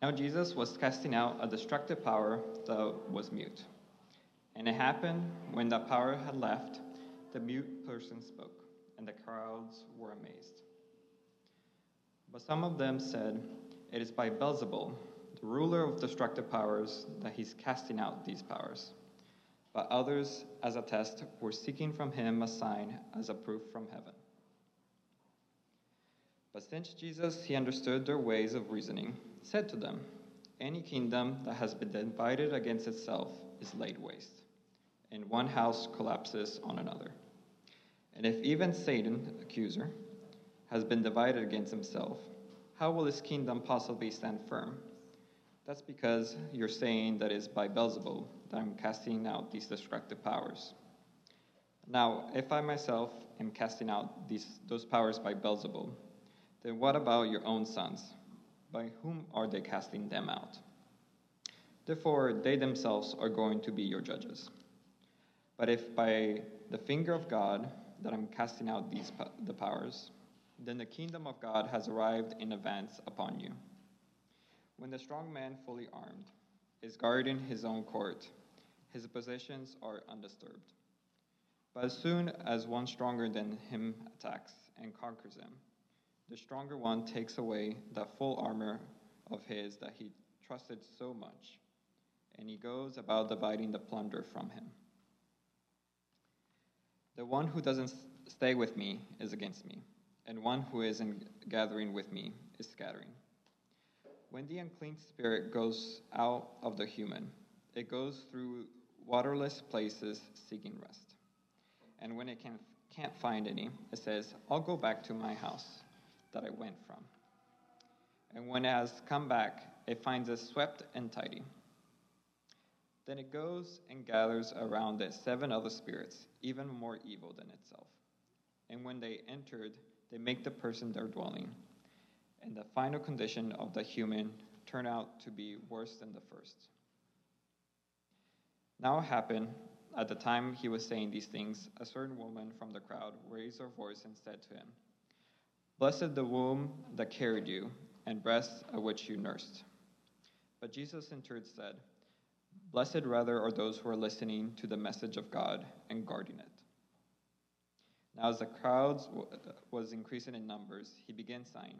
Now Jesus was casting out a destructive power that was mute. And it happened when that power had left, the mute person spoke, and the crowds were amazed. But some of them said, "It is by Beelzebul, the ruler of destructive powers, that he's casting out these powers." But others, as a test, were seeking from him a sign as a proof from heaven. But since Jesus, he understood their ways of reasoning, said to them, "Any kingdom that has been divided against itself is laid waste, and one house collapses on another. And if even Satan, the accuser, has been divided against himself, how will his kingdom possibly stand firm? That's because you're saying that it's by Beelzebul that I'm casting out these destructive powers. Now, if I myself am casting out those powers by Beelzebul, then what about your own sons? By whom are they casting them out? Therefore, they themselves are going to be your judges. But if by the finger of God that I'm casting out the powers, then the kingdom of God has arrived in advance upon you. When the strong man, fully armed, is guarding his own court, his possessions are undisturbed. But as soon as one stronger than him attacks and conquers him, the stronger one takes away that full armor of his that he trusted so much, and he goes about dividing the plunder from him. The one who doesn't stay with me is against me, and one who isn't gathering with me is scattering. When the unclean spirit goes out of the human, it goes through waterless places seeking rest. And when it can't find any, it says, 'I'll go back to my house that I went from.' And when it has come back, it finds it swept and tidy. Then it goes and gathers around it 7 other spirits, even more evil than itself. And when they entered, they make the person their dwelling. And the final condition of the human turned out to be worse than the first." Now it happened, at the time he was saying these things, a certain woman from the crowd raised her voice and said to him, "Blessed the womb that carried you, and breasts at which you nursed." But Jesus in turn said, "Blessed rather are those who are listening to the message of God and guarding it." Now as the crowds was increasing in numbers, he began saying,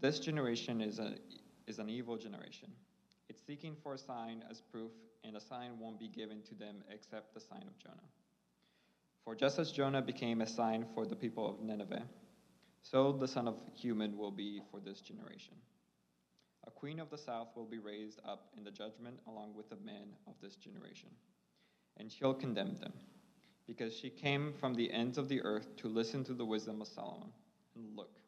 "This generation is an evil generation. It's seeking for a sign as proof, and a sign won't be given to them except the sign of Jonah. For just as Jonah became a sign for the people of Nineveh, so the Son of Human will be for this generation. A queen of the south will be raised up in the judgment along with the men of this generation, and she'll condemn them, because she came from the ends of the earth to listen to the wisdom of Solomon. And look,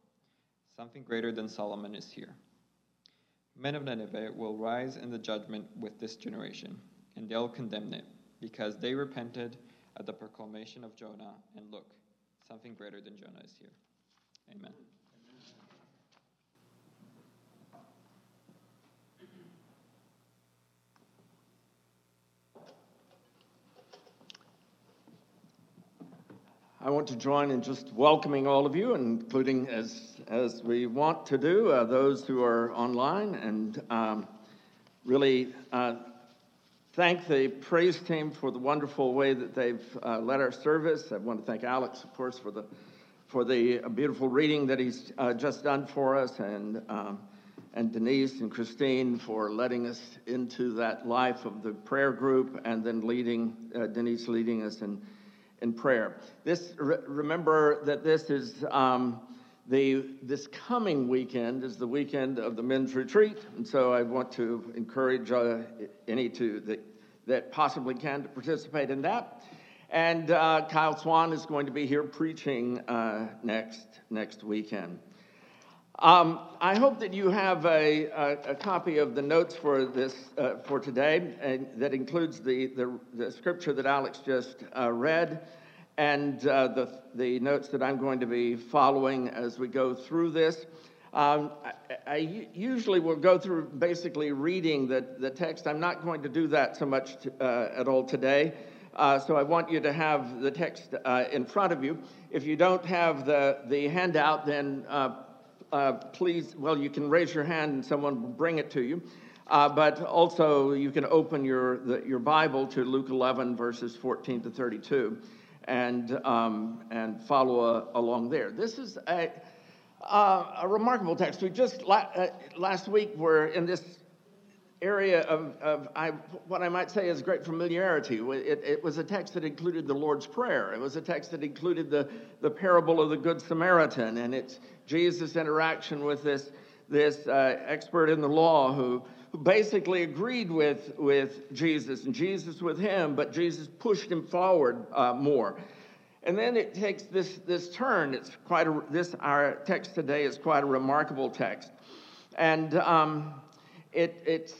something greater than Solomon is here. Men of Nineveh will rise in the judgment with this generation, and they'll condemn it, because they repented at the proclamation of Jonah, and look, something greater than Jonah is here." Amen. I want to join in just welcoming all of you, including, as we want to do, those who are online, and really thank the praise team for the wonderful way that they've led our service. I want to thank Alex, of course, for the beautiful reading that he's just done for us, and Denise and Christine for letting us into that life of the prayer group, and then Denise leading us in prayer. Remember that this is this coming weekend is the weekend of the men's retreat, and so I want to encourage any two that possibly can to participate in that. And Kyle Swan is going to be here preaching next weekend. I hope that you have a copy of the notes for this for today, and that includes the scripture that Alex just read, and the notes that I'm going to be following as we go through this. I usually will go through basically reading the text. I'm not going to do that so much at all today. So I want you to have the text in front of you. If you don't have the handout, then please, well, you can raise your hand and someone will bring it to you. But also you can open your Bible to Luke 11, verses 14 to 32, and follow along there. This is a remarkable text. We just last week were in this area of what I might say is great familiarity. It was a text that included the Lord's Prayer. It was a text that included the parable of the Good Samaritan, and it's Jesus' interaction with this expert in the law who basically agreed with Jesus, and Jesus with him, but Jesus pushed him forward more. And then it takes this turn. It's quite our text today is quite a remarkable text, and its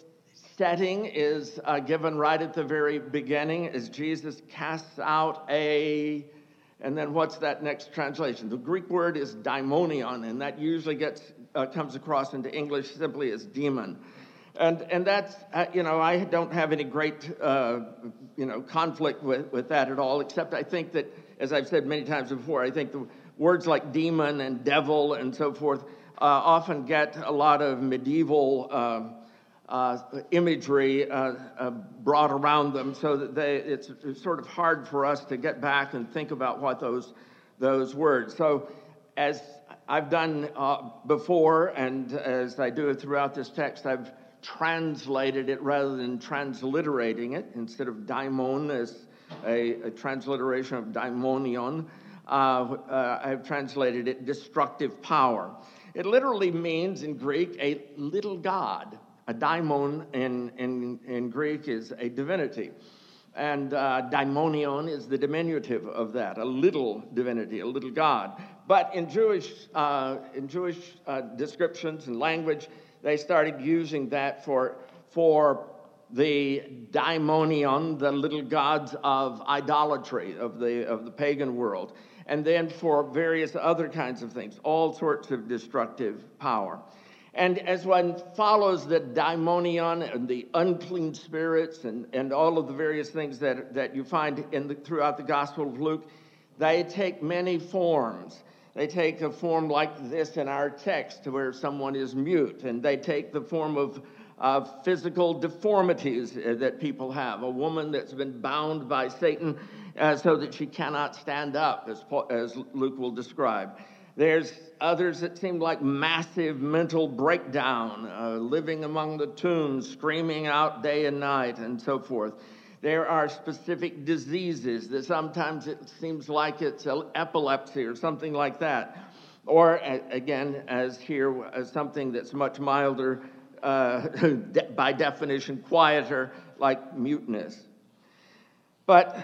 setting is given right at the very beginning as Jesus casts out and then what's that next translation? The Greek word is daimonion, and that usually comes across into English simply as demon. And that's, I don't have any great, conflict with that at all, except I think that, as I've said many times before, I think the words like demon and devil and so forth often get a lot of medieval imagery brought around them, so that it's sort of hard for us to get back and think about what those words. So, as I've done before, and as I do throughout this text, I've translated it rather than transliterating it. Instead of daimon, as a transliteration of daimonion, I've translated it destructive power. It literally means in Greek a little god. A daimon in Greek is a divinity, and daimonion is the diminutive of that, a little divinity, a little god. But in Jewish descriptions and language, they started using that for the daimonion, the little gods of idolatry of the pagan world, and then for various other kinds of things, all sorts of destructive power. And as one follows the daimonion and the unclean spirits and all of the various things that you find throughout the Gospel of Luke, they take many forms. They take a form like this in our text where someone is mute, and they take the form of physical deformities that people have. A woman that's been bound by Satan so that she cannot stand up, as Luke will describe. There's others that seem like massive mental breakdown, living among the tombs, screaming out day and night, and so forth. There are specific diseases that sometimes it seems like it's epilepsy or something like that. Or, again, as here, something that's much milder, by definition, quieter, like muteness. But...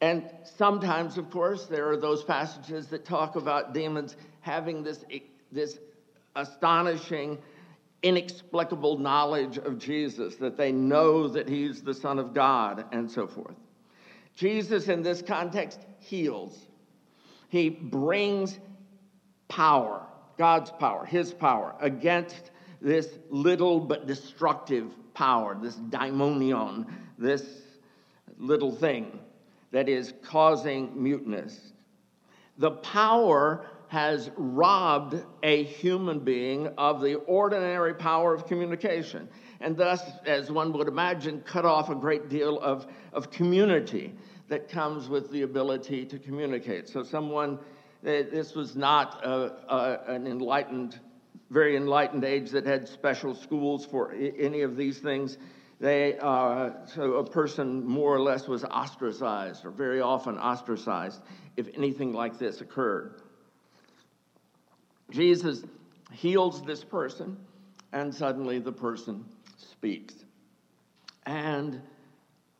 and sometimes, of course, there are those passages that talk about demons having this astonishing, inexplicable knowledge of Jesus, that they know that he's the Son of God, and so forth. Jesus, in this context, heals. He brings power, God's power, his power, against this little but destructive power, this daimonion, this little thing that is causing muteness. The power has robbed a human being of the ordinary power of communication, and thus, as one would imagine, cut off a great deal of community that comes with the ability to communicate. So this was not an enlightened, very enlightened age that had special schools for any of these things. So a person more or less was ostracized, or very often ostracized, if anything like this occurred. Jesus heals this person, and suddenly the person speaks. And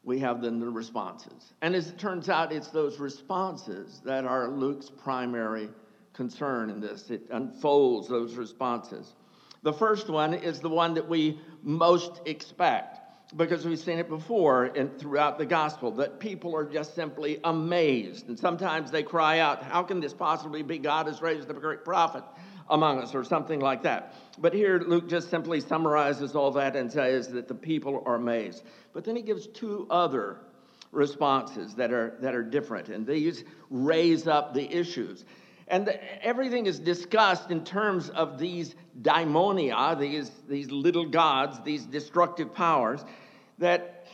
we have then the responses. And as it turns out, it's those responses that are Luke's primary concern in this. It unfolds those responses. The first one is the one that we most expect, because we've seen it before and throughout the gospel, that people are just simply amazed. And sometimes they cry out, how can this possibly be? God has raised a great prophet among us, or something like that. But here Luke just simply summarizes all that and says that the people are amazed. But then he gives two other responses that are different, and these raise up the issues. And everything is discussed in terms of these daimonia, these little gods, these destructive powers that,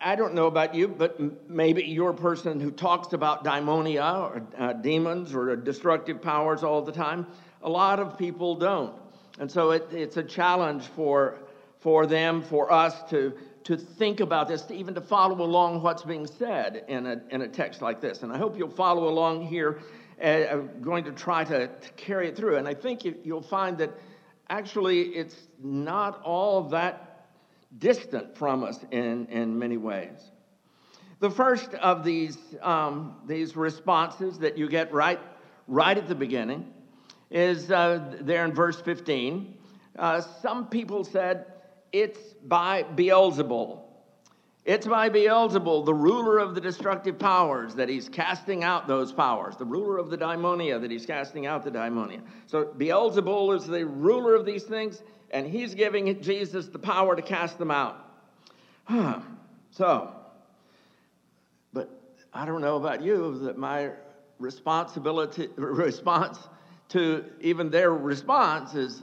I don't know about you, but maybe you're a person who talks about daimonia or demons or destructive powers all the time. A lot of people don't. And so it's a challenge for them, for us to think about this, even to follow along what's being said in a text like this. And I hope you'll follow along here. I'm going to try to carry it through. And I think you'll find that actually it's not all that distant from us in many ways. The first of these responses that you get right at the beginning is there in verse 15. Some people said, "It's by Beelzebul. It's by Beelzebul, the ruler of the destructive powers, that he's casting out those powers. The ruler of the daimonia, that he's casting out the daimonia." So Beelzebul is the ruler of these things, and he's giving Jesus the power to cast them out. So, but I don't know about you, that my response to even their response is,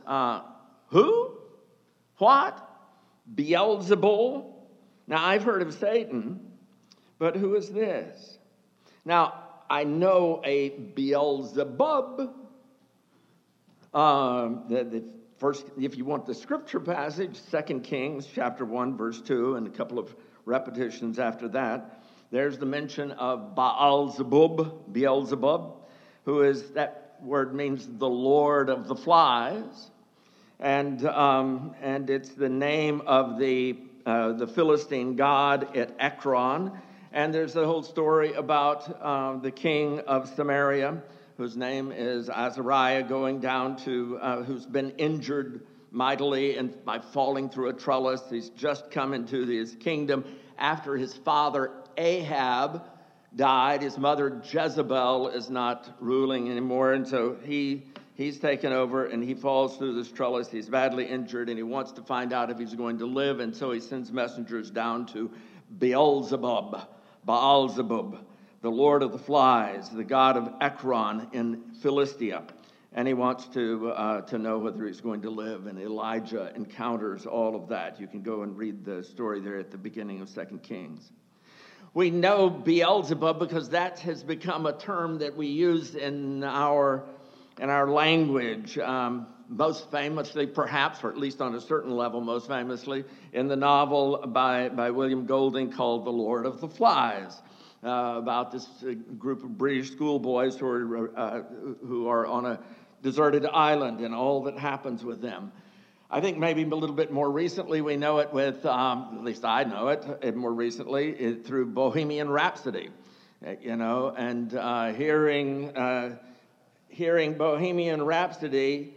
who? What? Beelzebul? Now, I've heard of Satan, but who is this? Now, I know a Beelzebub. The first, if you want the scripture passage, 2 Kings chapter 1, verse 2, and a couple of repetitions after that, there's the mention of Beelzebub, who is, that word means the Lord of the Flies, and it's the name of the Philistine god at Ekron. And there's the whole story about the king of Samaria, whose name is Azariah, going down to, who's been injured mightily and by falling through a trellis. He's just come into his kingdom after his father Ahab died. His mother Jezebel is not ruling anymore, and so he's taken over, and he falls through this trellis. He's badly injured, and he wants to find out if he's going to live, and so he sends messengers down to Beelzebub, the Lord of the Flies, the god of Ekron in Philistia, and he wants to know whether he's going to live, and Elijah encounters all of that. You can go and read the story there at the beginning of 2 Kings. We know Beelzebub because that has become a term that we use in our language, most famously perhaps, or at least on a certain level most famously, in the novel by William Golding called The Lord of the Flies, about this group of British schoolboys who are on a deserted island and all that happens with them. I think maybe a little bit more recently we know it with, at least I know it more recently, through Bohemian Rhapsody, and hearing Bohemian Rhapsody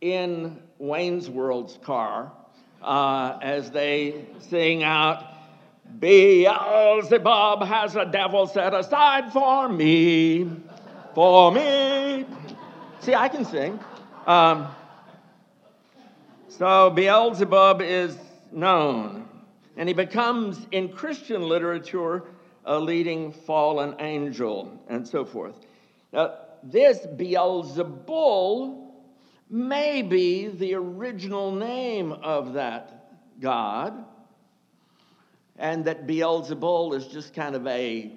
in Wayne's World's car as they sing out, "Beelzebub has a devil set aside for me, for me." See, I can sing. So Beelzebub is known, and he becomes, in Christian literature, a leading fallen angel, and so forth. Now, this Beelzebul may be the original name of that god, and that Beelzebul is just kind of a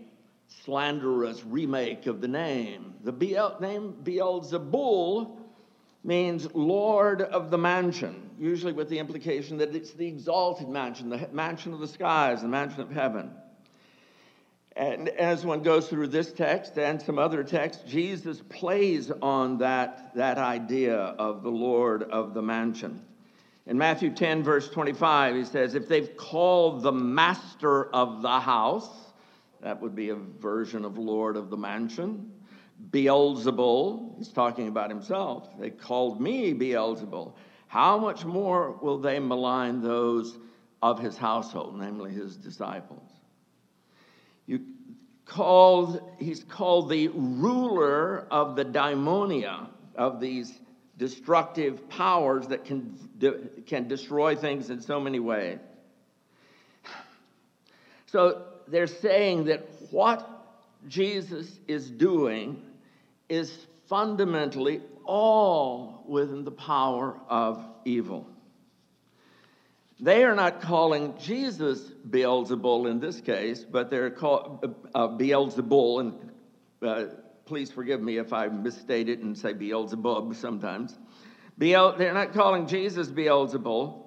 slanderous remake of the name. The name Beelzebul means Lord of the Mansion, usually with the implication that it's the exalted mansion, the mansion of the skies, the mansion of heaven. And as one goes through this text and some other texts, Jesus plays on that idea of the Lord of the Mansion. In Matthew 10, verse 25, he says, "If they've called the master of the house," that would be a version of Lord of the Mansion, "Beelzebul," he's talking about himself, "they called me Beelzebul. How much more will they malign those of his household," namely his disciples. He's called the ruler of the daimonia, of these destructive powers that can destroy things in so many ways. So they're saying that what Jesus is doing is fundamentally all within the power of evil. They are not calling Jesus Beelzebul in this case, but they're called Beelzebul, and please forgive me if I misstate it and say Beelzebub sometimes. They're not calling Jesus Beelzebul,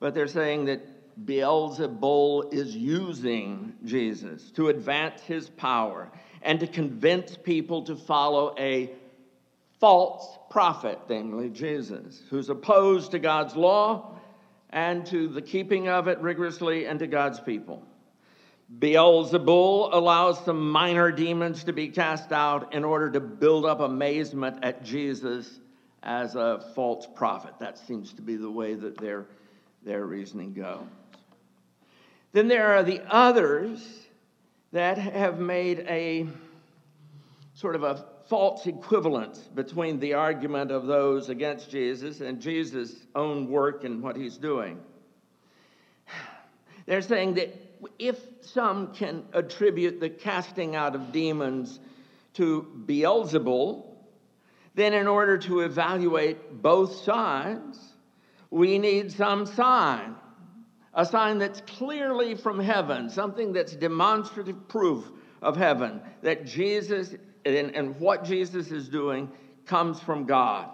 but they're saying that Beelzebul is using Jesus to advance his power and to convince people to follow a false prophet, namely Jesus, who's opposed to God's law and to the keeping of it rigorously and to God's people. Beelzebul allows some minor demons to be cast out in order to build up amazement at Jesus as a false prophet. That seems to be the way that their reasoning goes. Then there are the others that have made a sort of a false equivalence between the argument of those against Jesus and Jesus' own work and what he's doing. They're saying that if some can attribute the casting out of demons to Beelzebul, then in order to evaluate both sides, we need some sign, a sign that's clearly from heaven, something that's demonstrative proof of heaven, that Jesus and what Jesus is doing comes from God.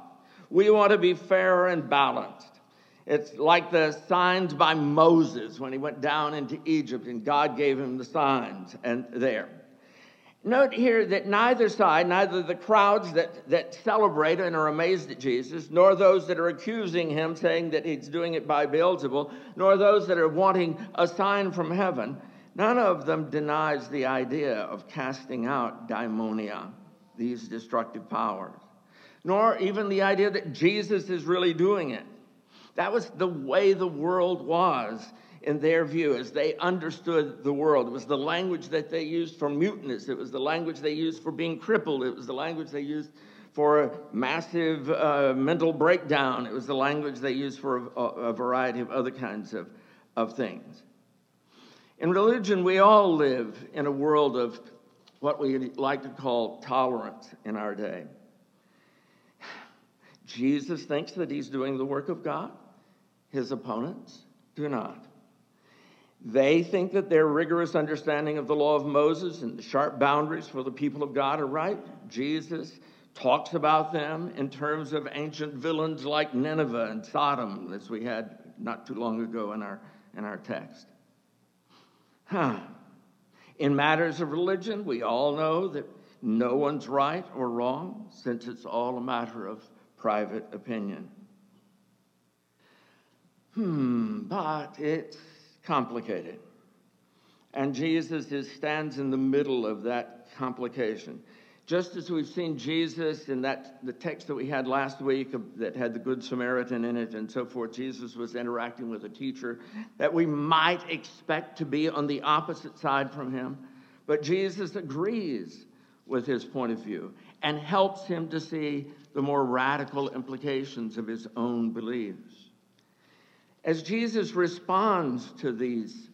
We want to be fair and balanced. It's like the signs by Moses when he went down into Egypt and God gave him the signs and there. Note here that neither side, neither the crowds that celebrate and are amazed at Jesus, nor those that are accusing him, saying that he's doing it by Beelzebul, nor those that are wanting a sign from heaven, none of them denies the idea of casting out daimonia, these destructive powers, nor even the idea that Jesus is really doing it. That was the way the world was in their view, as they understood the world. It was the language that they used for muteness. It was the language they used for being crippled. It was the language they used for massive mental breakdown. It was the language they used for a variety of other kinds of things. In religion, we all live in a world of what we like to call tolerance in our day. Jesus thinks that he's doing the work of God. His opponents do not. They think that their rigorous understanding of the law of Moses and the sharp boundaries for the people of God are right. Jesus talks about them in terms of ancient villains like Nineveh and Sodom, as we had not too long ago in our text. In matters of religion, we all know that no one's right or wrong, since it's all a matter of private opinion. But it's complicated. And Jesus standds in the middle of that complication. Just as we've seen Jesus in the text that we had last week that had the Good Samaritan in it and so forth, Jesus was interacting with a teacher that we might expect to be on the opposite side from him. But Jesus agrees with his point of view and helps him to see the more radical implications of his own beliefs. As Jesus responds to these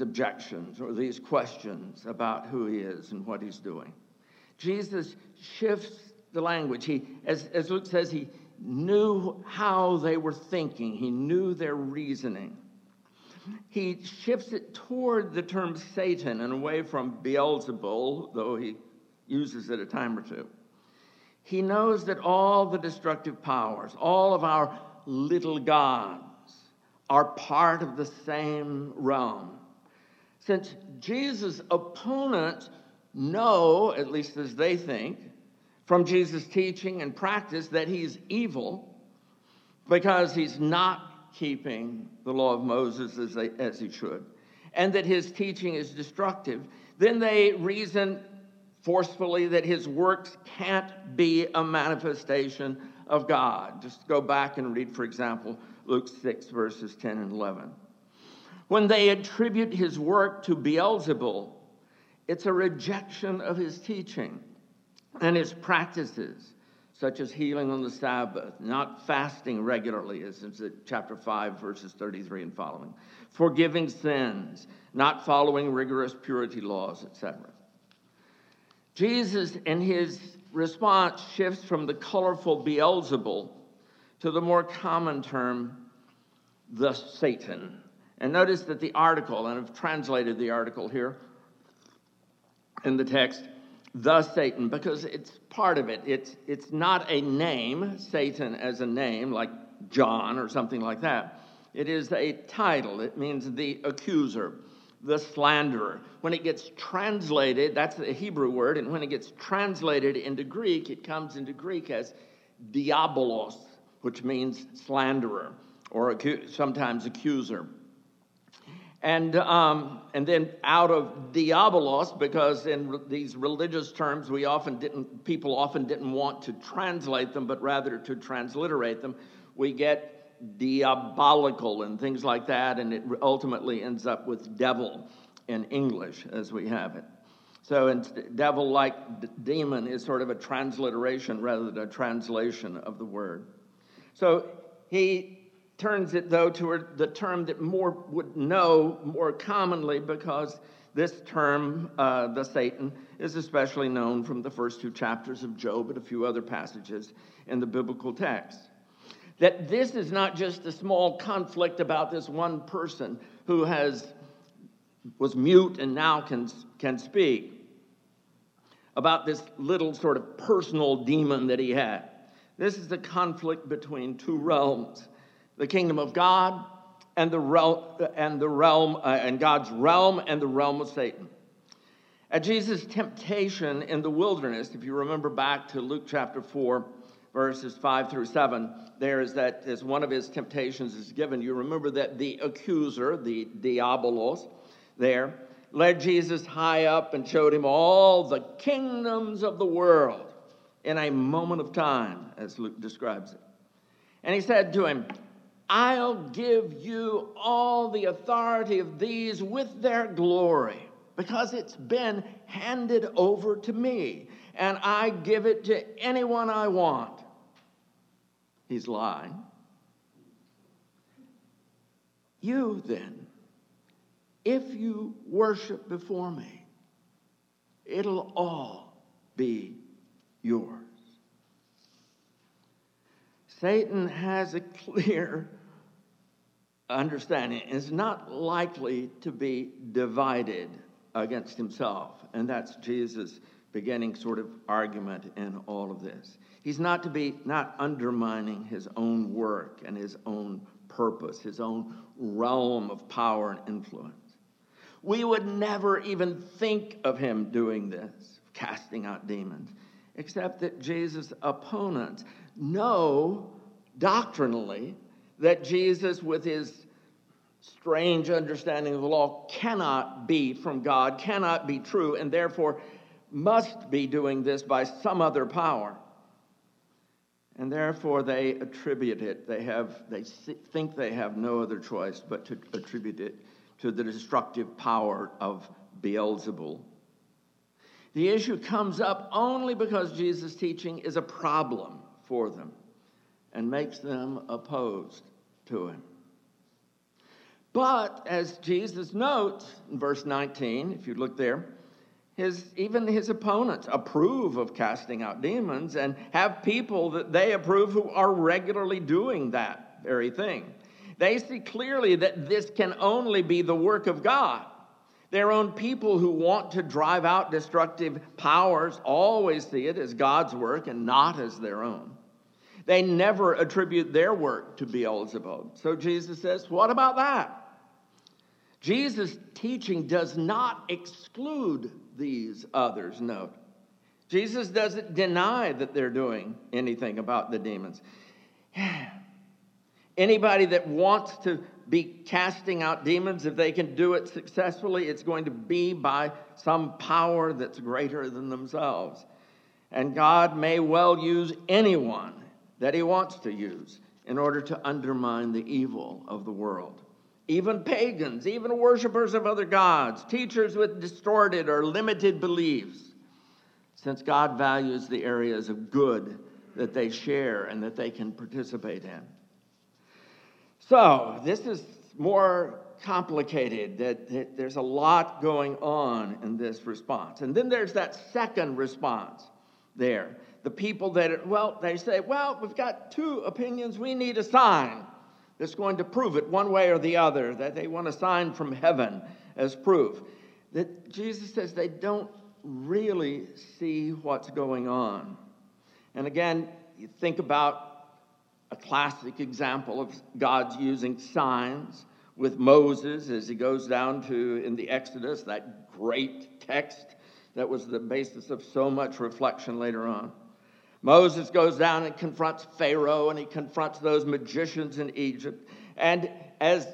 objections or these questions about who he is and what he's doing, Jesus shifts the language. He, as Luke says, he knew how they were thinking. He knew their reasoning. He shifts it toward the term Satan and away from Beelzebul, though he uses it a time or two. He knows that all the destructive powers, all of our little gods, are part of the same realm. Since Jesus' opponents know, at least as they think, from Jesus' teaching and practice that he's evil because he's not keeping the law of Moses as he should, and that his teaching is destructive, then they reason forcefully that his works can't be a manifestation of God. Just go back and read, for example, Luke 6, verses 10 and 11. When they attribute his work to Beelzebul, it's a rejection of his teaching and his practices, such as healing on the Sabbath, not fasting regularly, as it's in chapter 5, verses 33 and following, forgiving sins, not following rigorous purity laws, etc. Jesus, in his response, shifts from the colorful Beelzebul to the more common term, the Satan. And notice that the article, and I've translated the article here in the text, the Satan, because it's part of it. It's not a name, Satan as a name, like John or something like that. It is a title. It means the accuser, the slanderer. When it gets translated, that's the Hebrew word, and when it gets translated into Greek, it comes into Greek as diabolos, which means slanderer or sometimes accuser. And then out of diabolos, because in these religious terms, people often didn't want to translate them, but rather to transliterate them, we get diabolical and things like that, and it ultimately ends up with devil in English as we have it. So devil, like demon, is sort of a transliteration rather than a translation of the word. So he turns it, though, toward the term that more would know more commonly, because this term, the Satan, is especially known from the first two chapters of Job and a few other passages in the biblical text. That this is not just a small conflict about this one person who was mute and now can speak, about this little sort of personal demon that he had. This is a conflict between two realms, the kingdom of God and God's realm and the realm of Satan. At Jesus' temptation in the wilderness, if you remember back to Luke chapter 4, verses 5 through 7, there is that as one of his temptations is given. You remember that the accuser, the diabolos, there, led Jesus high up and showed him all the kingdoms of the world in a moment of time, as Luke describes it. And he said to him, "I'll give you all the authority of these with their glory, because it's been handed over to me, and I give it to anyone I want." He's lying. "You then, if you worship before me, it'll all be yours." Satan has a clear understanding. It's not likely to be divided against himself. And that's Jesus' beginning sort of argument in all of this. He's not undermining his own work and his own purpose, his own realm of power and influence. We would never even think of him doing this, casting out demons, except that Jesus' opponents know doctrinally that Jesus, with his strange understanding of the law, cannot be from God, cannot be true, and therefore must be doing this by some other power. And therefore they attribute it. They think they have no other choice but to attribute it to the destructive power of Beelzebul. The issue comes up only because Jesus' teaching is a problem for them and makes them opposed to him. But as Jesus notes in verse 19, if you look there, even his opponents approve of casting out demons and have people that they approve who are regularly doing that very thing. They see clearly that this can only be the work of God. Their own people who want to drive out destructive powers always see it as God's work and not as their own. They never attribute their work to Beelzebub. So Jesus says, what about that? Jesus' teaching does not exclude these others, note. Jesus doesn't deny that they're doing anything about the demons. Anybody that wants to be casting out demons, if they can do it successfully, it's going to be by some power that's greater than themselves. And God may well use anyone that he wants to use in order to undermine the evil of the world. Even pagans, even worshipers of other gods, teachers with distorted or limited beliefs, since God values the areas of good that they share and that they can participate in. So this is more complicated, that there's a lot going on in this response. And then there's that second response there. The people that, they say, we've got two opinions. We need a sign that's going to prove it one way or the other, that they want a sign from heaven as proof. That Jesus says they don't really see what's going on. And again, you think about a classic example of God's using signs with Moses as he goes down to, in the Exodus, that great text that was the basis of so much reflection later on. Moses goes down and confronts Pharaoh, and he confronts those magicians in Egypt. And as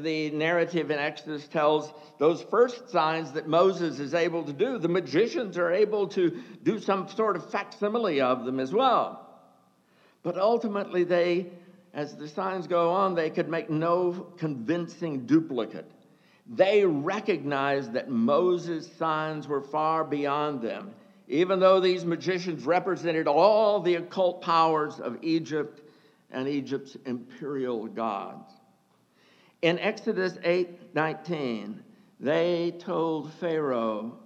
the narrative in Exodus tells, those first signs that Moses is able to do, the magicians are able to do some sort of facsimile of them as well. But ultimately they, as the signs go on, they could make no convincing duplicate. They recognized that Moses' signs were far beyond them, even though these magicians represented all the occult powers of Egypt and Egypt's imperial gods. In Exodus 8:19, they told Pharaoh,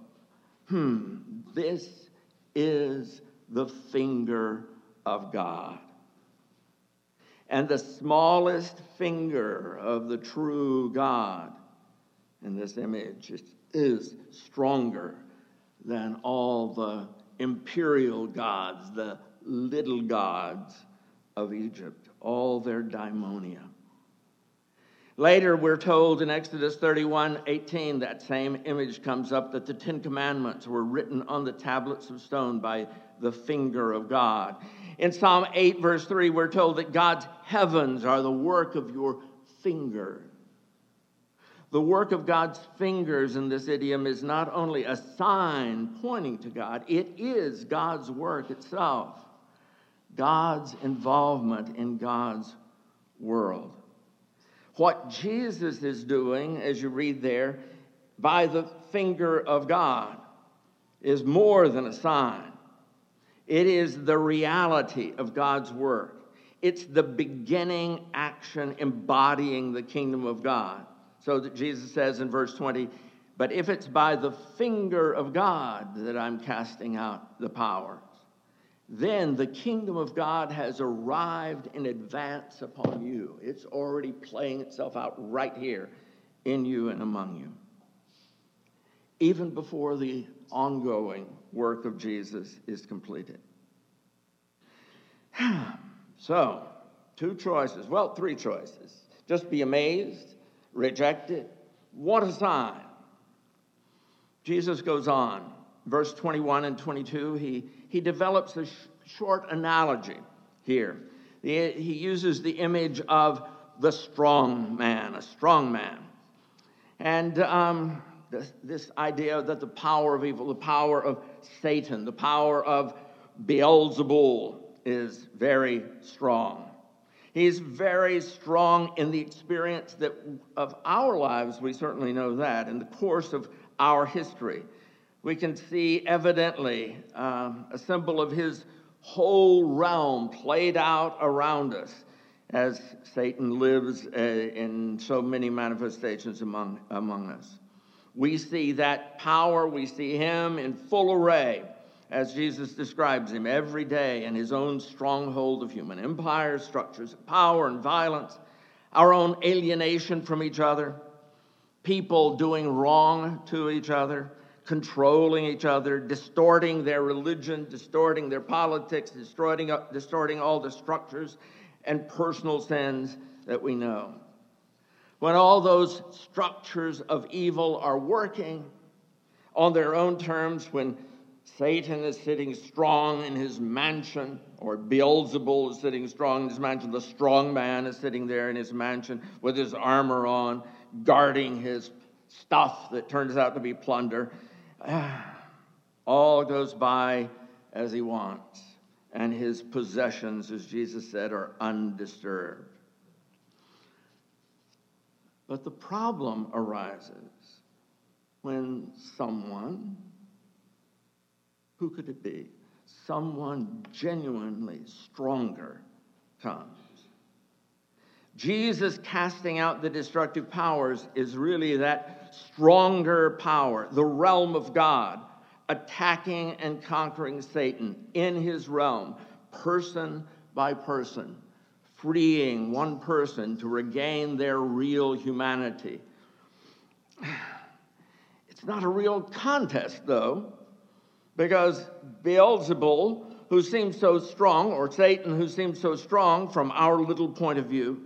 this is the finger of God. And the smallest finger of the true God in this image is stronger than all the imperial gods, the little gods of Egypt, all their daimonia. Later, we're told in Exodus 31:18, that same image comes up, that the Ten Commandments were written on the tablets of stone by the finger of God. In Psalm 8:3, we're told that God's heavens are the work of your finger. The work of God's fingers in this idiom is not only a sign pointing to God, it is God's work itself, God's involvement in God's world. What Jesus is doing, as you read there, by the finger of God, is more than a sign. It is the reality of God's work. It's the beginning action embodying the kingdom of God. So that Jesus says in verse 20, but if it's by the finger of God that I'm casting out the powers, then the kingdom of God has arrived in advance upon you. It's already playing itself out right here in you and among you. Even before the ongoing work of Jesus is completed. So, two choices. Three choices. Just be amazed. Reject it. What a sign. Jesus goes on. Verse 21 and 22, he develops a short analogy here. He uses the image of the strong man, a strong man. And this idea that the power of evil, the power of Satan, the power of Beelzebul is very strong. He's very strong in the experience that of our lives. We certainly know that. In the course of our history, we can see evidently a symbol of his whole realm played out around us as Satan lives in so many manifestations among us. We see that power. We see him in full array, as Jesus describes him, every day in his own stronghold of human empire, structures of power and violence, our own alienation from each other, people doing wrong to each other, controlling each other, distorting their religion, distorting their politics, distorting all the structures and personal sins that we know. When all those structures of evil are working on their own terms, when Satan is sitting strong in his mansion, or Beelzebul is sitting strong in his mansion. The strong man is sitting there in his mansion with his armor on, guarding his stuff that turns out to be plunder. All goes by as he wants, and his possessions, as Jesus said, are undisturbed. But the problem arises when someone... who could it be? Someone genuinely stronger comes. Jesus casting out the destructive powers is really that stronger power, the realm of God, attacking and conquering Satan in his realm, person by person, freeing one person to regain their real humanity. It's not a real contest, though, because Beelzebul, who seems so strong, or Satan, who seems so strong from our little point of view,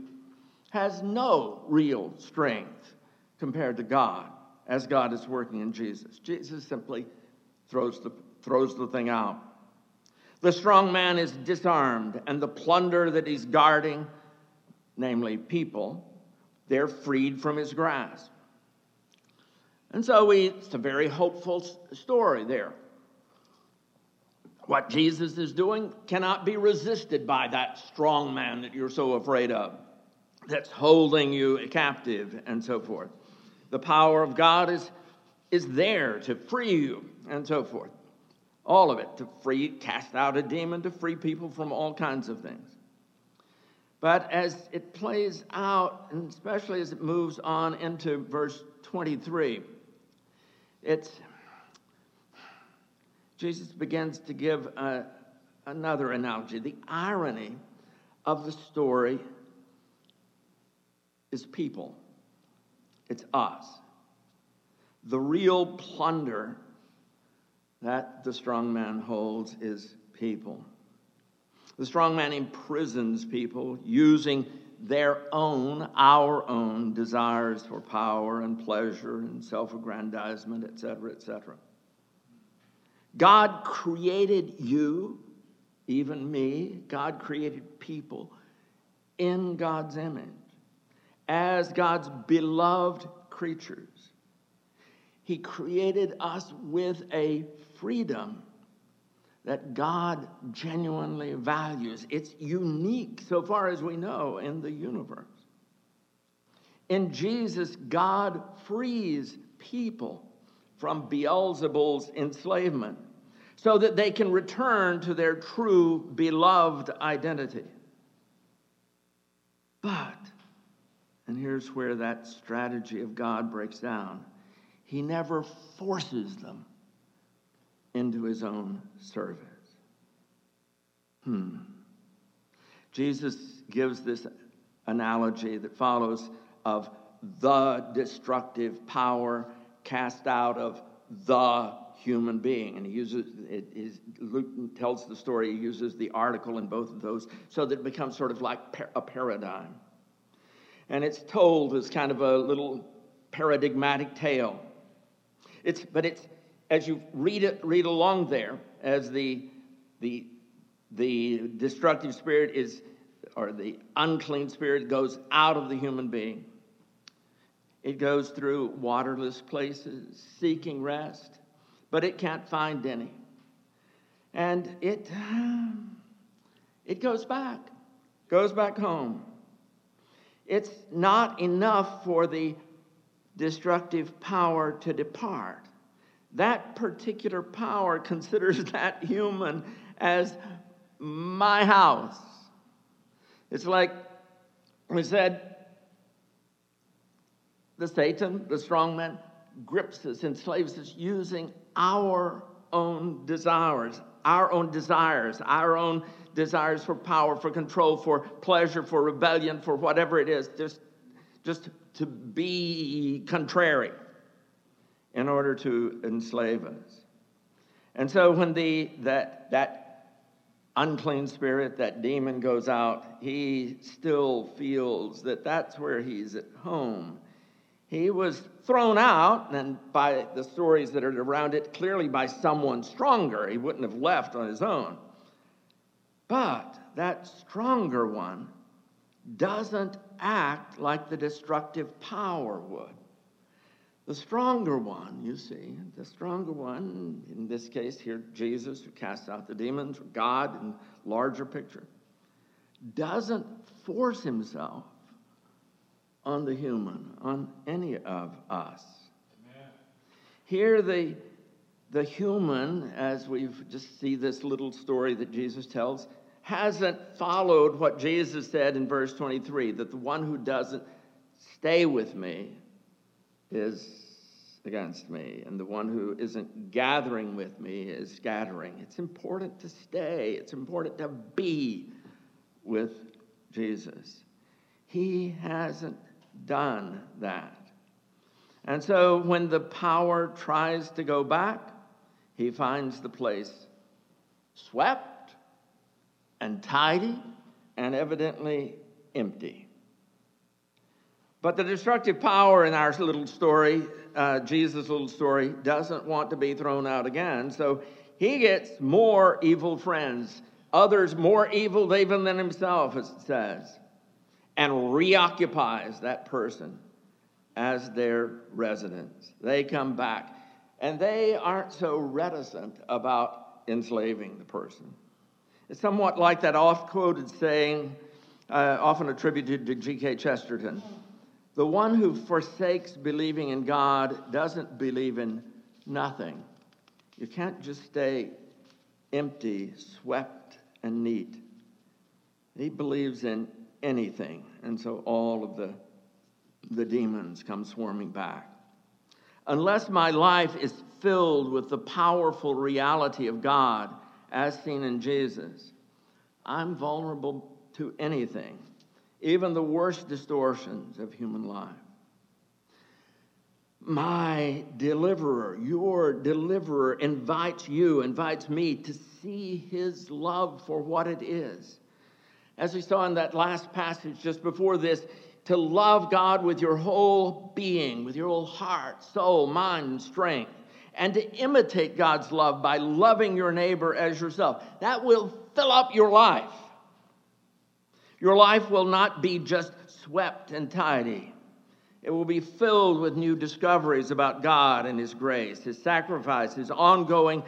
has no real strength compared to God as God is working in Jesus. Jesus simply throws the thing out. The strong man is disarmed, and the plunder that he's guarding, namely people, they're freed from his grasp. And so it's a very hopeful story there. What Jesus is doing cannot be resisted by that strong man that you're so afraid of, that's holding you captive and so forth. The power of God is there to free you and so forth. All of it, to free, cast out a demon, to free people from all kinds of things. But as it plays out, and especially as it moves on into verse 23, Jesus begins to give another analogy. The irony of the story is people. It's us. The real plunder that the strong man holds is people. The strong man imprisons people using our own desires for power and pleasure and self-aggrandizement, etc., etc. God created you, even me. God created people in God's image, as God's beloved creatures. He created us with a freedom that God genuinely values. It's unique, so far as we know, in the universe. In Jesus, God frees people from Beelzebul's enslavement, so that they can return to their true beloved identity. But, and here's where that strategy of God breaks down, he never forces them into his own service. Jesus gives this analogy that follows of the destructive power cast out of the human being. And he uses, Luke tells the story, he uses the article in both of those, so that it becomes sort of like a paradigm. And it's told as kind of a little paradigmatic tale. But as you read along there, as the destructive spirit is, or the unclean spirit goes out of the human being, it goes through waterless places, seeking rest, but it can't find any. And it goes back home. It's not enough for the destructive power to depart. That particular power considers that human as my house. It's like we said, the Satan, the strong man, grips us, enslaves us, using our own desires for power, for control, for pleasure, for rebellion, for whatever it is, just to be contrary in order to enslave us. And so when that unclean spirit, that demon, goes out, he still feels that's where he's at home. He was thrown out, and by the stories that are around it, clearly by someone stronger. He wouldn't have left on his own. But that stronger one doesn't act like the destructive power would. The stronger one, in this case here, Jesus, who casts out the demons, God in larger picture, doesn't force himself on the human, on any of us. Amen. Here the human, as we just see this little story that Jesus tells, hasn't followed what Jesus said in verse 23, that the one who doesn't stay with me is against me, and the one who isn't gathering with me is scattering. It's important to stay. It's important to be with Jesus. He hasn't done that. And so when the power tries to go back, he finds the place swept and tidy and evidently empty. But the destructive power in our little story, Jesus' little story, doesn't want to be thrown out again. So he gets more evil friends, others more evil even than himself, as it says, and reoccupies that person as their residence. They come back, and they aren't so reticent about enslaving the person. It's somewhat like that oft-quoted saying, often attributed to G.K. Chesterton, "The one who forsakes believing in God doesn't believe in nothing." You can't just stay empty, swept, and neat. He believes in anything, and so all of the demons come swarming back. Unless my life is filled with the powerful reality of God, as seen in Jesus, I'm vulnerable to anything, even the worst distortions of human life. My deliverer, your deliverer, invites me to see his love for what it is. As we saw in that last passage just before this, to love God with your whole being, with your whole heart, soul, mind, and strength, and to imitate God's love by loving your neighbor as yourself. That will fill up your life. Your life will not be just swept and tidy. It will be filled with new discoveries about God and his grace, his sacrifice, his ongoing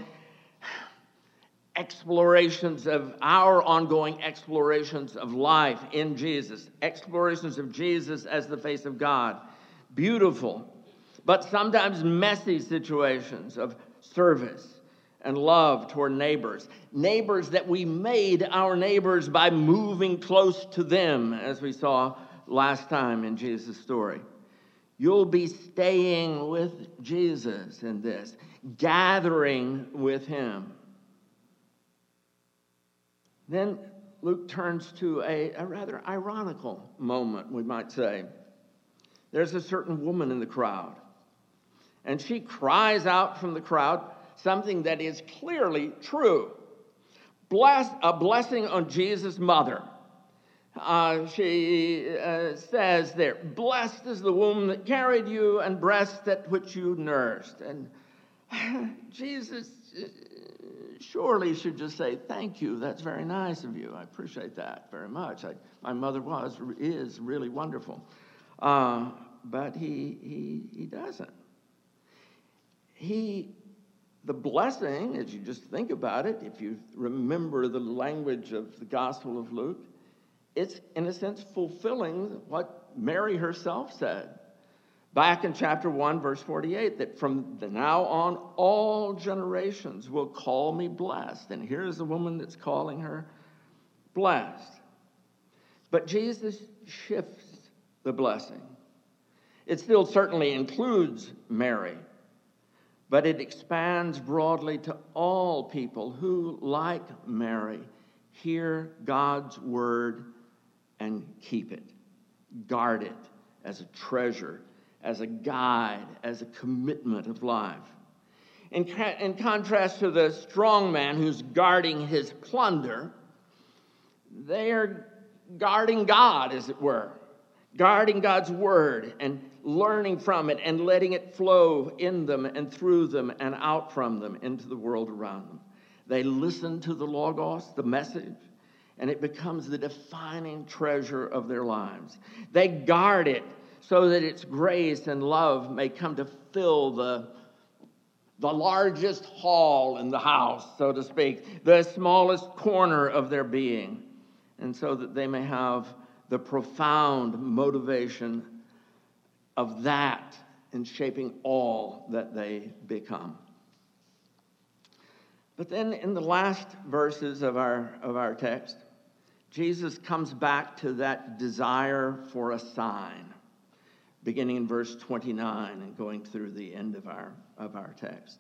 explorations of our ongoing explorations of life in Jesus, explorations of Jesus as the face of God. Beautiful, but sometimes messy situations of service and love toward neighbors, neighbors that we made our neighbors by moving close to them, as we saw last time in Jesus' story. You'll be staying with Jesus in this, gathering with him. Then Luke turns to a rather ironical moment, we might say. There's a certain woman in the crowd, and she cries out from the crowd something that is clearly true. A blessing on Jesus' mother. She says there, "Blessed is the womb that carried you and breast at which you nursed." And Jesus surely should just say, "Thank you, that's very nice of you. I appreciate that very much. My mother is really wonderful." But he doesn't. The blessing, as you just think about it, if you remember the language of the Gospel of Luke, it's in a sense fulfilling what Mary herself said back in chapter 1, verse 48, that from now on, all generations will call me blessed. And here's the woman that's calling her blessed. But Jesus shifts the blessing. It still certainly includes Mary, but it expands broadly to all people who, like Mary, hear God's word and keep it, guard it as a treasure, as a guide, as a commitment of life. In contrast to the strong man who's guarding his plunder, they are guarding God, as it were, guarding God's word and learning from it and letting it flow in them and through them and out from them into the world around them. They listen to the Logos, the message, and it becomes the defining treasure of their lives. They guard it so that its grace and love may come to fill the largest hall in the house, so to speak, the smallest corner of their being, and so that they may have the profound motivation of that in shaping all that they become. But then in the last verses of our text, Jesus comes back to that desire for a sign, beginning in verse 29 and going through the end of our text.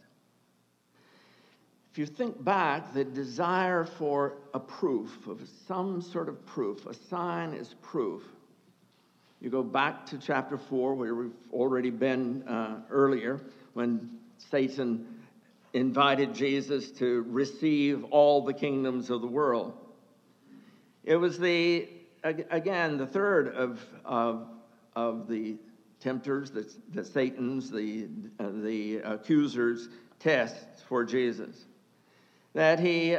If you think back, the desire for a proof, of some sort of proof, a sign is proof. You go back to chapter 4, where we've already been earlier, when Satan invited Jesus to receive all the kingdoms of the world. It was the third of the tempters, the Satans, the accusers' tests for Jesus. That he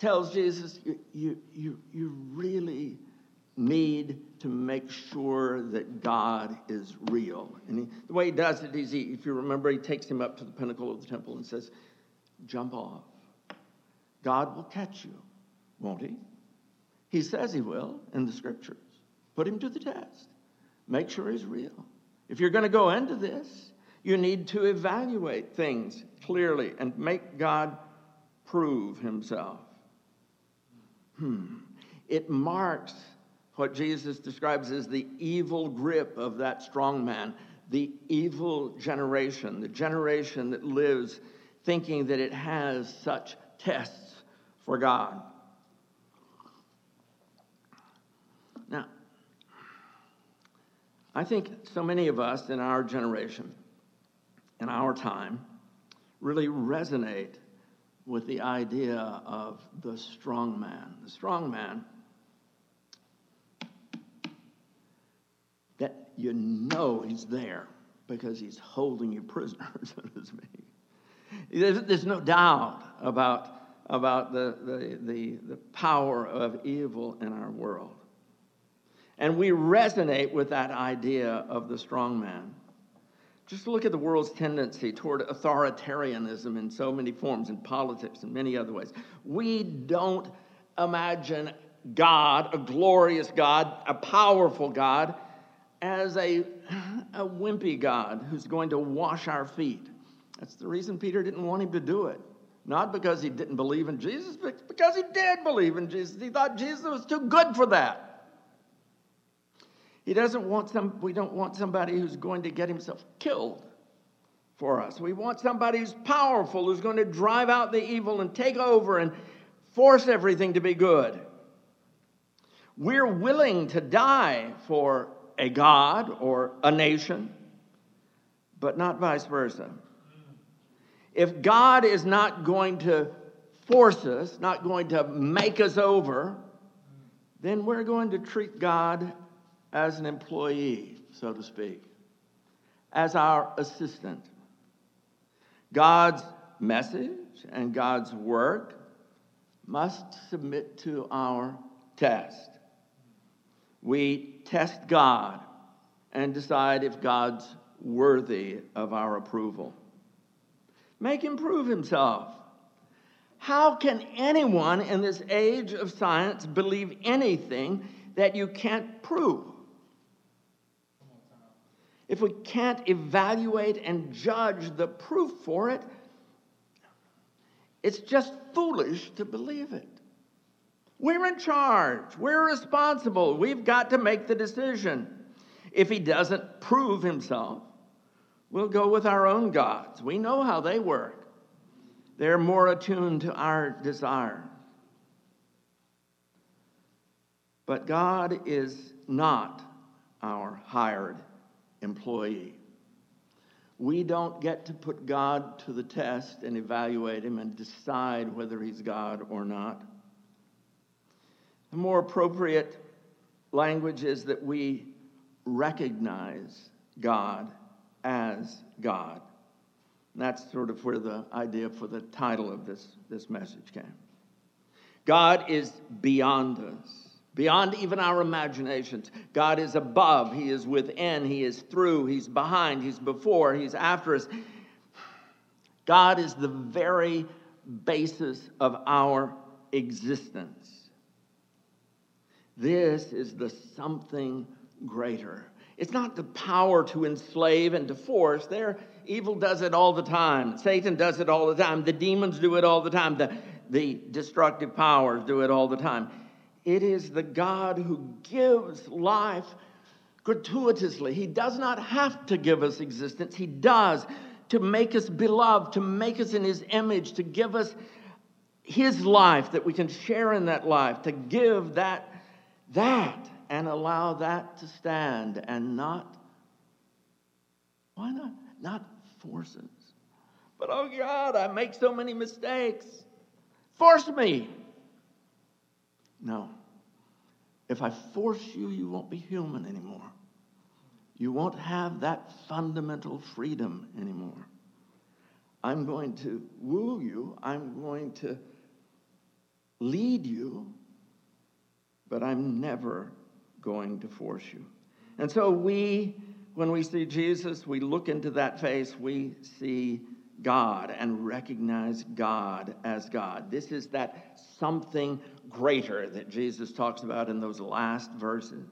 tells Jesus, you really need to make sure that God is real. And the way he does it is, if you remember, he takes him up to the pinnacle of the temple and says, jump off. God will catch you, won't he? He says he will in the scriptures. Put him to the test. Make sure he's real. If you're going to go into this, you need to evaluate things clearly and make God prove himself. It marks what Jesus describes as the evil grip of that strong man, the evil generation, the generation that lives thinking that it has such tests for God. Now, I think so many of us in our generation, in our time, really resonate with the idea of the strong man. The strong man that you know he's there because he's holding you prisoners under his feet. There's no doubt about the power of evil in our world. And we resonate with that idea of the strong man. Just look at the world's tendency toward authoritarianism in so many forms, in politics and many other ways. We don't imagine God, a glorious God, a powerful God, as a wimpy God who's going to wash our feet. That's the reason Peter didn't want him to do it. Not because he didn't believe in Jesus, but because he did believe in Jesus. He thought Jesus was too good for that. We don't want somebody who's going to get himself killed for us. We want somebody who's powerful, who's going to drive out the evil and take over and force everything to be good. We're willing to die for a God or a nation, but not vice versa. If God is not going to force us, not going to make us over, then we're going to treat God as an employee, so to speak, as our assistant. God's message and God's work must submit to our test. We test God and decide if God's worthy of our approval. Make him prove himself. How can anyone in this age of science believe anything that you can't prove? If we can't evaluate and judge the proof for it, it's just foolish to believe it. We're in charge. We're responsible. We've got to make the decision. If he doesn't prove himself, we'll go with our own gods. We know how they work. They're more attuned to our desires. But God is not our hired employee. We don't get to put God to the test and evaluate him and decide whether he's God or not. The more appropriate language is that we recognize God as God. And that's sort of where the idea for the title of this message came. God is beyond us, beyond even our imaginations. God is above, he is within, he is through, he's behind, he's before, he's after us. God is the very basis of our existence. This is the something greater. It's not the power to enslave and to force. Evil does it all the time. Satan does it all the time. The demons do it all the time. The, the destructive powers do it all the time. It is the God who gives life gratuitously. He does not have to give us existence. He does, to make us beloved, to make us in his image, to give us his life, that we can share in that life, to give that and allow that to stand, and not force us. But oh God, I make so many mistakes. Force me. No. If I force you, you won't be human anymore. You won't have that fundamental freedom anymore. I'm going to woo you. I'm going to lead you. But I'm never going to force you. And so when we see Jesus, we look into that face. We see God and recognize God as God. This is that something greater that Jesus talks about in those last verses.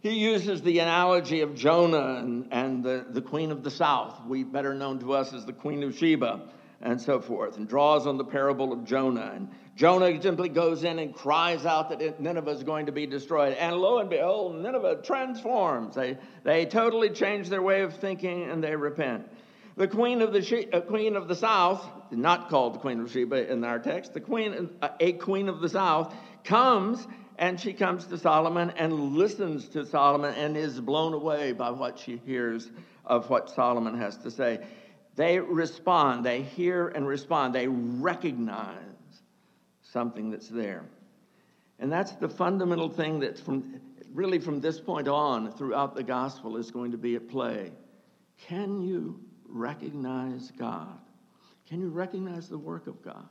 He uses the analogy of Jonah and the queen of the south, we better known to us as the queen of Sheba, and so forth, and draws on the parable of Jonah. And Jonah simply goes in and cries out that Nineveh is going to be destroyed. And lo and behold, Nineveh transforms. They totally change their way of thinking, and they repent. The queen of the south, not called the queen of Sheba in our text, a queen of the south comes, and she comes to Solomon and listens to Solomon and is blown away by what she hears of what Solomon has to say. They respond. They hear and respond. They recognize something that's there. And that's the fundamental thing that's from this point on throughout the gospel is going to be at play. Can you recognize God? Can you recognize the work of God?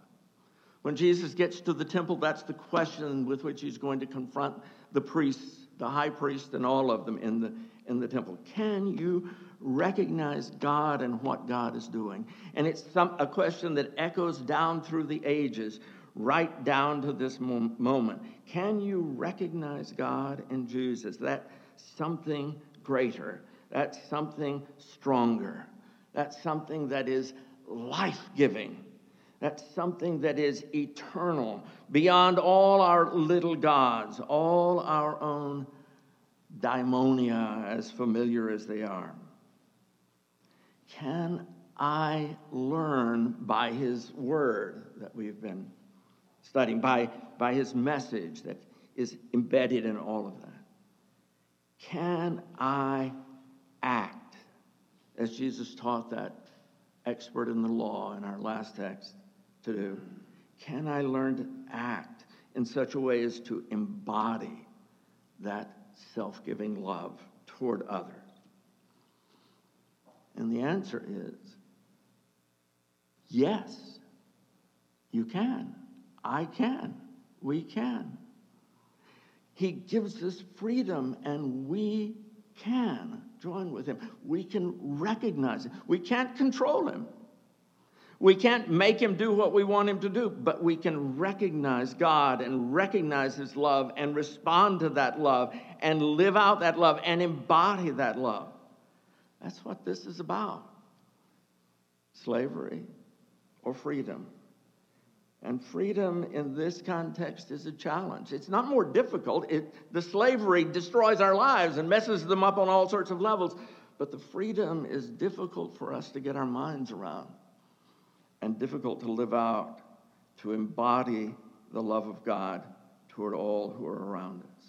When Jesus gets to the temple, that's the question with which he's going to confront the priests, the high priest, and all of them in the temple. Can you recognize God and what God is doing? And it's a question that echoes down through the ages, right down to this moment. Can you recognize God in Jesus? That's something greater. That's something stronger. That's something that is life-giving. That's something that is eternal, beyond all our little gods, all our own daimonia, as familiar as they are. Can I learn by his word that we've been studying, by his message that is embedded in all of that? Can I act? As Jesus taught that expert in the law in our last text to do, can I learn to act in such a way as to embody that self-giving love toward others? And the answer is, yes, you can. I can. We can. He gives us freedom, and we can join with him. We can recognize him. We can't control him. We can't make him do what we want him to do, but we can recognize God and recognize his love and respond to that love and live out that love and embody that love. That's what this is about. Slavery or freedom. And freedom in this context is a challenge. It's not more difficult. The slavery destroys our lives and messes them up on all sorts of levels. But the freedom is difficult for us to get our minds around and difficult to live out, to embody the love of God toward all who are around us.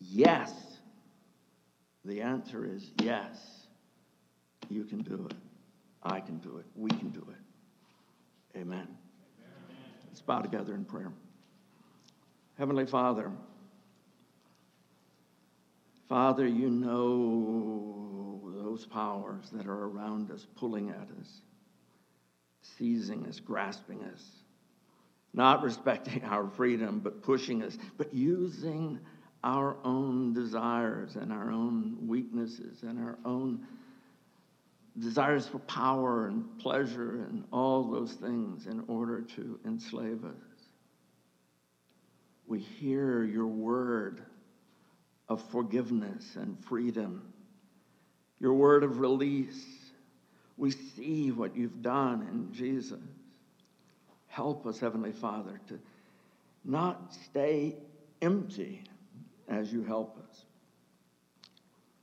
Yes. The answer is yes. You can do it. I can do it. We can do it. Amen. Let's bow together in prayer. Heavenly Father, you know those powers that are around us, pulling at us, seizing us, grasping us, not respecting our freedom, but pushing us, but using our own desires and our own weaknesses and our own desires for power and pleasure and all those things in order to enslave us. We hear your word of forgiveness and freedom, your word of release. We see what you've done in Jesus. Help us, Heavenly Father, to not stay empty as you help us,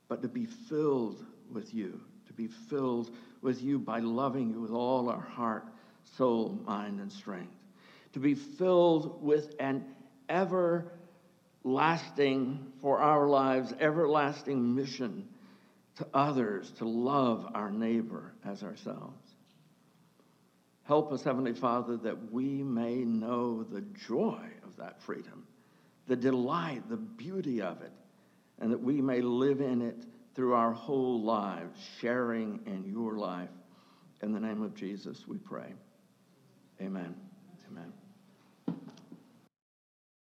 but to be filled with you, to be filled with you by loving you with all our heart, soul, mind, and strength, to be filled with an everlasting, for our lives, everlasting mission to others, to love our neighbor as ourselves. Help us, Heavenly Father, that we may know the joy of that freedom, the delight, the beauty of it, and that we may live in it through our whole lives, sharing in your life. In the name of Jesus, we pray. Amen. Amen.